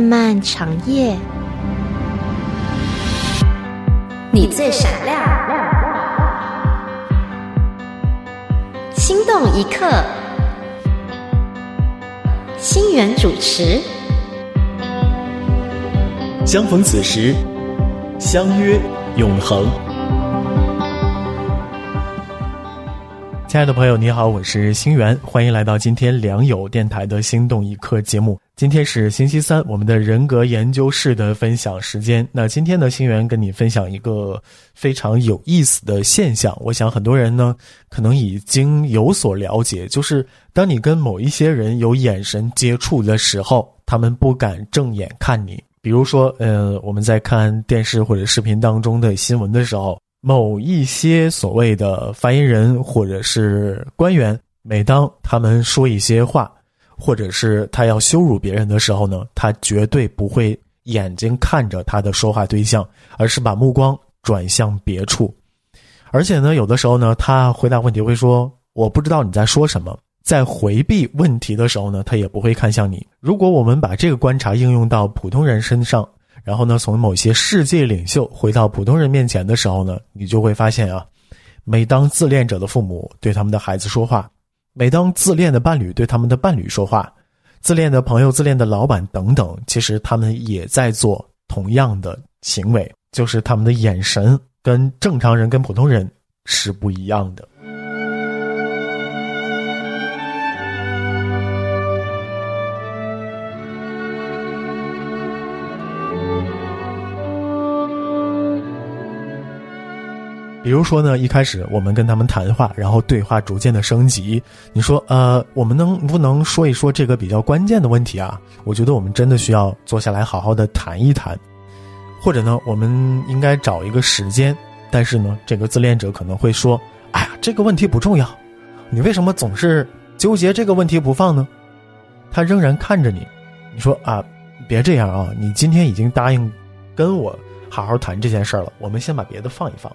漫漫长夜，你最闪亮，心动一刻，心源主持，相逢此时，相约永恒。亲爱的朋友，你好，我是星源，欢迎来到今天良友电台的心动一刻节目。今天是星期三，我们的人格研究室的分享时间。那今天呢，星源跟你分享一个非常有意思的现象，我想很多人呢可能已经有所了解，就是当你跟某一些人有眼神接触的时候，他们不敢正眼看你。比如说我们在看电视或者视频当中的新闻的时候，某一些所谓的发言人或者是官员，每当他们说一些话，或者是他要羞辱别人的时候呢，他绝对不会眼睛看着他的说话对象，而是把目光转向别处。而且呢，有的时候呢，他回答问题会说我不知道你在说什么，在回避问题的时候呢，他也不会看向你。如果我们把这个观察应用到普通人身上，然后呢，从某些世界领袖回到普通人面前的时候呢，你就会发现啊，每当自恋者的父母对他们的孩子说话，每当自恋的伴侣对他们的伴侣说话，自恋的朋友、自恋的老板等等，其实他们也在做同样的行为，就是他们的眼神跟正常人、跟普通人是不一样的。比如说呢，一开始我们跟他们谈话，然后对话逐渐的升级，你说我们能不能说一说这个比较关键的问题啊，我觉得我们真的需要坐下来好好的谈一谈，或者呢我们应该找一个时间。但是呢，这个自恋者可能会说，哎呀，这个问题不重要，你为什么总是纠结这个问题不放呢？他仍然看着你，你说啊，别这样啊，你今天已经答应跟我好好谈这件事了，我们先把别的放一放，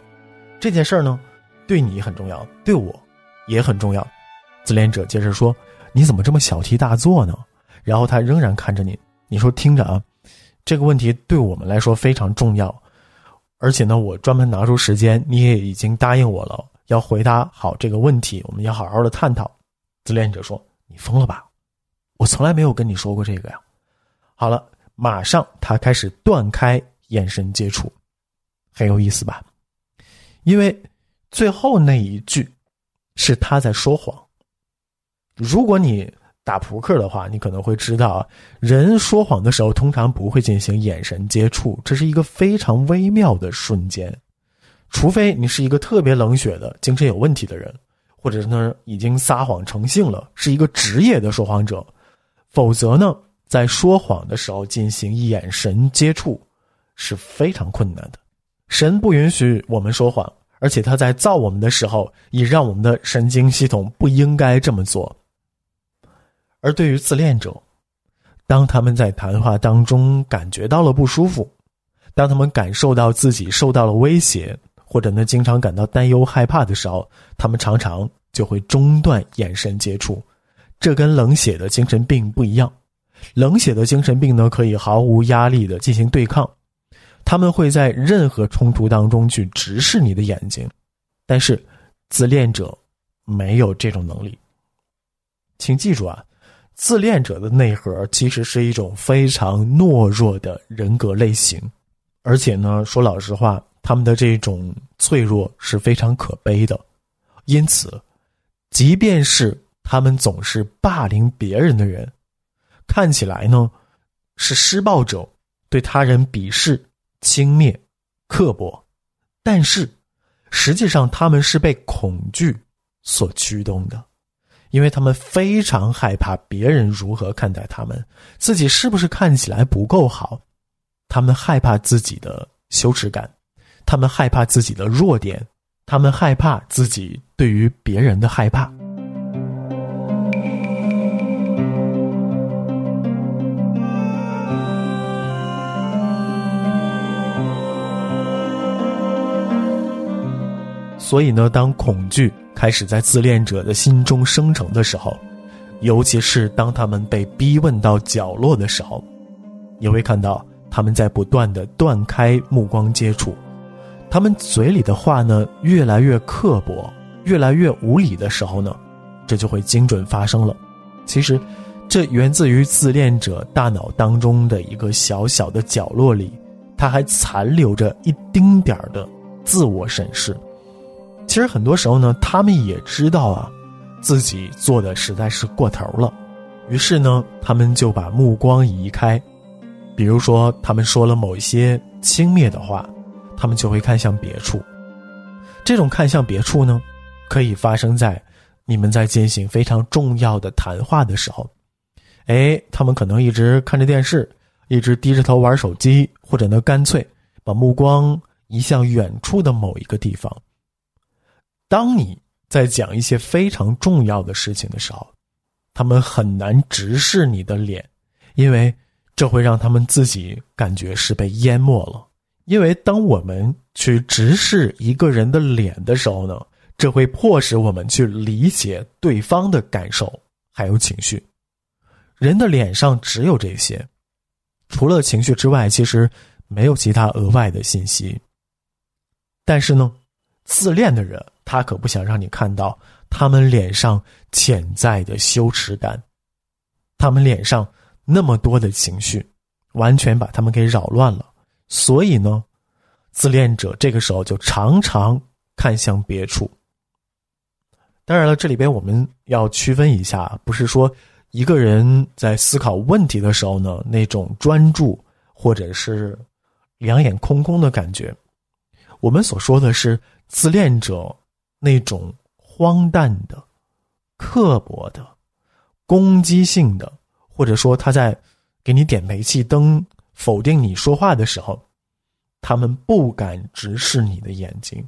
这件事呢对你很重要，对我也很重要。自恋者接着说，你怎么这么小题大做呢？然后他仍然看着你，你说听着啊，这个问题对我们来说非常重要，而且呢我专门拿出时间，你也已经答应我了，要回答好这个问题，我们要好好的探讨。自恋者说，你疯了吧，我从来没有跟你说过这个呀。好了，马上他开始断开眼神接触，很有意思吧？因为最后那一句是他在说谎。如果你打扑克的话，你可能会知道啊，人说谎的时候通常不会进行眼神接触，这是一个非常微妙的瞬间，除非你是一个特别冷血的精神有问题的人，或者呢已经撒谎成性了，是一个职业的说谎者，否则呢在说谎的时候进行眼神接触是非常困难的。神不允许我们说谎，而且他在造我们的时候也让我们的神经系统不应该这么做。而对于自恋者，当他们在谈话当中感觉到了不舒服，当他们感受到自己受到了威胁，或者呢经常感到担忧害怕的时候，他们常常就会中断眼神接触。这跟冷血的精神病不一样，冷血的精神病呢可以毫无压力的进行对抗，他们会在任何冲突当中去直视你的眼睛，但是自恋者没有这种能力。请记住啊，自恋者的内核其实是一种非常懦弱的人格类型，而且呢，说老实话，他们的这种脆弱是非常可悲的。因此，即便是他们总是霸凌别人的人，看起来呢，是施暴者，对他人鄙视、轻蔑、刻薄，但是实际上他们是被恐惧所驱动的，因为他们非常害怕别人如何看待他们，自己是不是看起来不够好，他们害怕自己的羞耻感，他们害怕自己的弱点，他们害怕自己对于别人的害怕。所以呢，当恐惧开始在自恋者的心中生成的时候，尤其是当他们被逼问到角落的时候，也会看到他们在不断的断开目光接触，他们嘴里的话呢越来越刻薄，越来越无理的时候呢，这就会精准发生了。其实这源自于自恋者大脑当中的一个小小的角落里，它还残留着一丁点的自我审视。其实很多时候呢，他们也知道啊，自己做的实在是过头了，于是呢他们就把目光移开。比如说他们说了某一些轻蔑的话，他们就会看向别处。这种看向别处呢，可以发生在你们在进行非常重要的谈话的时候。他们可能一直看着电视，一直低着头玩手机，或者呢干脆把目光移向远处的某一个地方。当你在讲一些非常重要的事情的时候，他们很难直视你的脸，因为这会让他们自己感觉是被淹没了。因为当我们去直视一个人的脸的时候呢，这会迫使我们去理解对方的感受还有情绪。人的脸上只有这些，除了情绪之外其实没有其他额外的信息。但是呢，自恋的人他可不想让你看到他们脸上潜在的羞耻感，他们脸上那么多的情绪完全把他们给扰乱了。所以呢，自恋者这个时候就常常看向别处。当然了，这里边我们要区分一下，不是说一个人在思考问题的时候呢，那种专注或者是两眼空空的感觉。我们所说的是自恋者那种荒诞的、刻薄的、攻击性的，或者说他在给你点煤气灯、否定你说话的时候，他们不敢直视你的眼睛。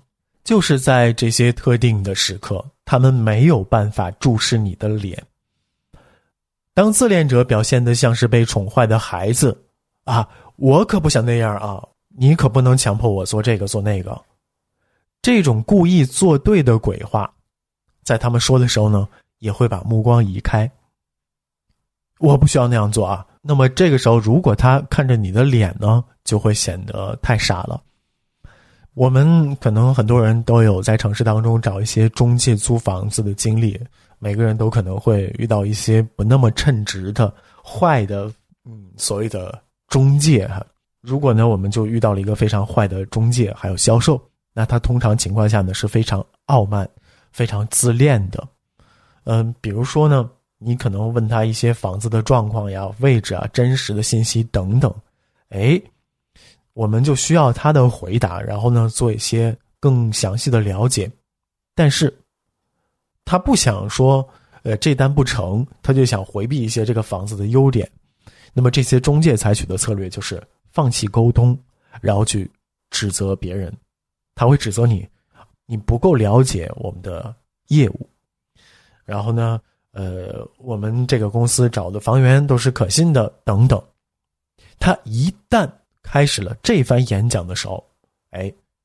就是在这些特定的时刻，他们没有办法注视你的脸。当自恋者表现得像是被宠坏的孩子，我可不想那样啊，你可不能强迫我做这个做那个。这种故意作对的鬼话，在他们说的时候呢，也会把目光移开。我不需要那样做啊。那么这个时候，如果他看着你的脸呢，就会显得太傻了。我们可能很多人都有在城市当中找一些中介租房子的经历，每个人都可能会遇到一些不那么称职的坏的所谓的中介。如果呢我们就遇到了一个非常坏的中介还有销售，那他通常情况下呢是非常傲慢非常自恋的。比如说呢，你可能问他一些房子的状况呀、位置啊、真实的信息等等，我们就需要他的回答，然后呢做一些更详细的了解。但是他不想说这单不成，他就想回避一些这个房子的优点。那么这些中介采取的策略就是放弃沟通，然后去指责别人。他会指责你，你不够了解我们的业务，然后呢我们这个公司找的房源都是可信的等等。他一旦开始了这番演讲的时候，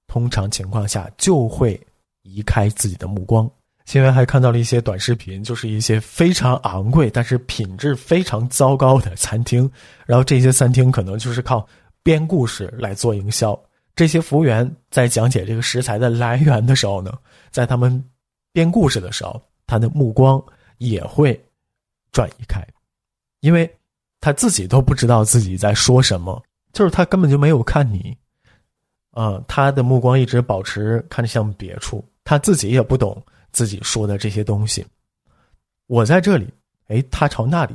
通常情况下就会移开自己的目光。新闻还看到了一些短视频，就是一些非常昂贵但是品质非常糟糕的餐厅，然后这些餐厅可能就是靠编故事来做营销。这些服务员在讲解这个食材的来源的时候呢，在他们编故事的时候，他的目光也会转移开，因为他自己都不知道自己在说什么，就是他根本就没有看你他的目光一直保持看向别处，他自己也不懂自己说的这些东西。我在这里，他朝那里，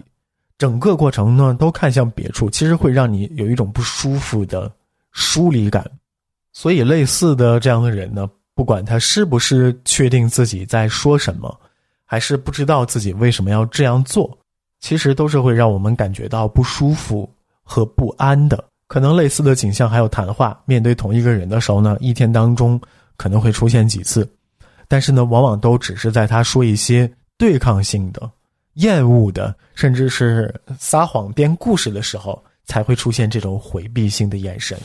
整个过程呢都看向别处，其实会让你有一种不舒服的疏离感。所以类似的这样的人呢，不管他是不是确定自己在说什么，还是不知道自己为什么要这样做，其实都是会让我们感觉到不舒服和不安的。可能类似的景象还有谈话，面对同一个人的时候呢，一天当中可能会出现几次，但是呢往往都只是在他说一些对抗性的、厌恶的，甚至是撒谎编故事的时候，才会出现这种回避性的眼神。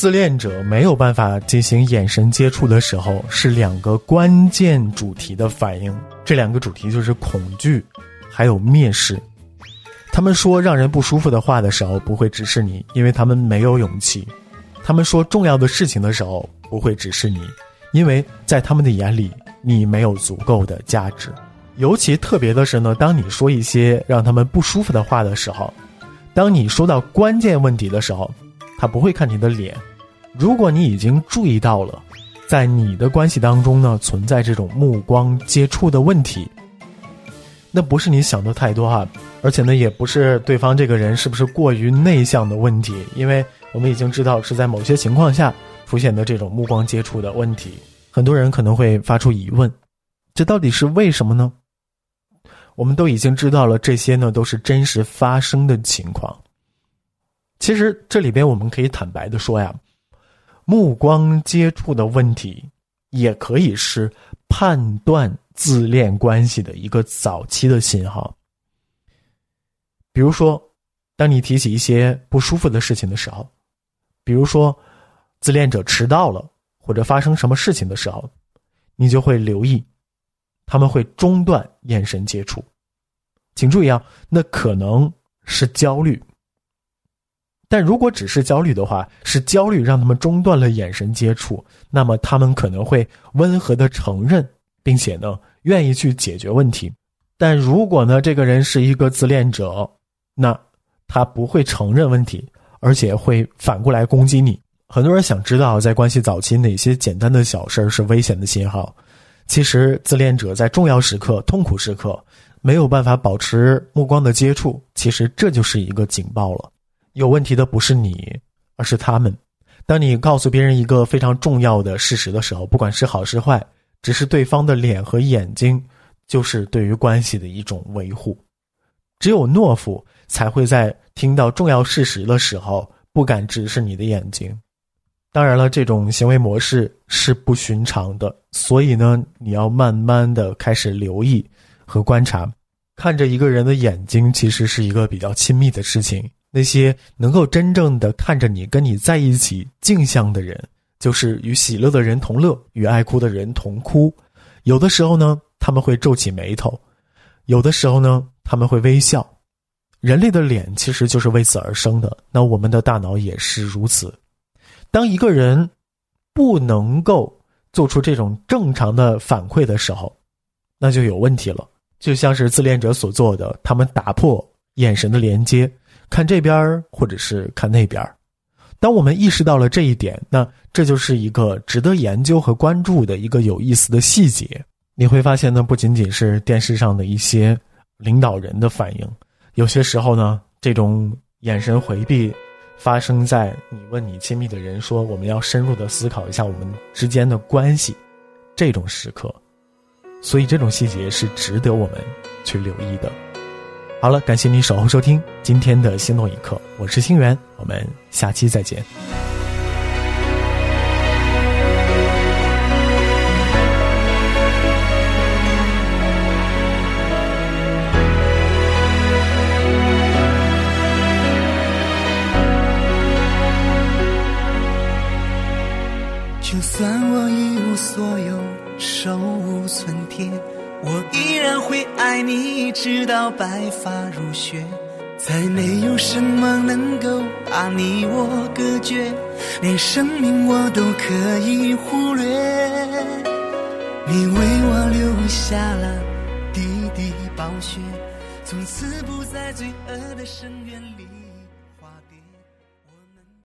自恋者没有办法进行眼神接触的时候，是两个关键主题的反应。这两个主题就是恐惧还有蔑视。他们说让人不舒服的话的时候不会直视你，因为他们没有勇气。他们说重要的事情的时候不会直视你，因为在他们的眼里你没有足够的价值。尤其特别的是呢，当你说一些让他们不舒服的话的时候，当你说到关键问题的时候，他不会看你的脸。如果你已经注意到了在你的关系当中呢存在这种目光接触的问题，那不是你想的太多啊，而且呢也不是对方这个人是不是过于内向的问题，因为我们已经知道是在某些情况下出现的这种目光接触的问题。很多人可能会发出疑问，这到底是为什么呢？我们都已经知道了，这些呢都是真实发生的情况。其实这里边我们可以坦白的说呀，目光接触的问题也可以是判断自恋关系的一个早期的信号。比如说当你提起一些不舒服的事情的时候，比如说自恋者迟到了或者发生什么事情的时候，你就会留意他们会中断眼神接触。请注意啊，那可能是焦虑。但如果只是焦虑的话，是焦虑让他们中断了眼神接触，那么他们可能会温和的承认，并且呢，愿意去解决问题。但如果呢，这个人是一个自恋者，那他不会承认问题，而且会反过来攻击你。很多人想知道在关系早期哪些简单的小事是危险的信号。其实自恋者在重要时刻、痛苦时刻没有办法保持目光的接触，其实这就是一个警报了。有问题的不是你，而是他们。当你告诉别人一个非常重要的事实的时候，不管是好是坏，只是对方的脸和眼睛就是对于关系的一种维护。只有懦夫才会在听到重要事实的时候不敢直视你的眼睛。当然了，这种行为模式是不寻常的，所以呢，你要慢慢的开始留意和观察。看着一个人的眼睛其实是一个比较亲密的事情，那些能够真正的看着你、跟你在一起镜像的人，就是与喜乐的人同乐，与爱哭的人同哭。有的时候呢，他们会皱起眉头，有的时候呢，他们会微笑。人类的脸其实就是为此而生的，那我们的大脑也是如此。当一个人不能够做出这种正常的反馈的时候，那就有问题了。就像是自恋者所做的，他们打破眼神的连接，看这边或者是看那边。当我们意识到了这一点，那这就是一个值得研究和关注的一个有意思的细节。你会发现呢，不仅仅是电视上的一些领导人的反应，有些时候呢，这种眼神回避发生在你问你亲密的人说我们要深入的思考一下我们之间的关系这种时刻。所以这种细节是值得我们去留意的。好了，感谢你守候收听今天的心动一刻，我是星源，我们下期再见。就算我一无所有，手无寸铁，我依然会爱你，直到白发如雪。再没有什么能够把你我隔绝，连生命我都可以忽略。你为我留下了滴滴暴雪，从此不在罪恶的深渊里。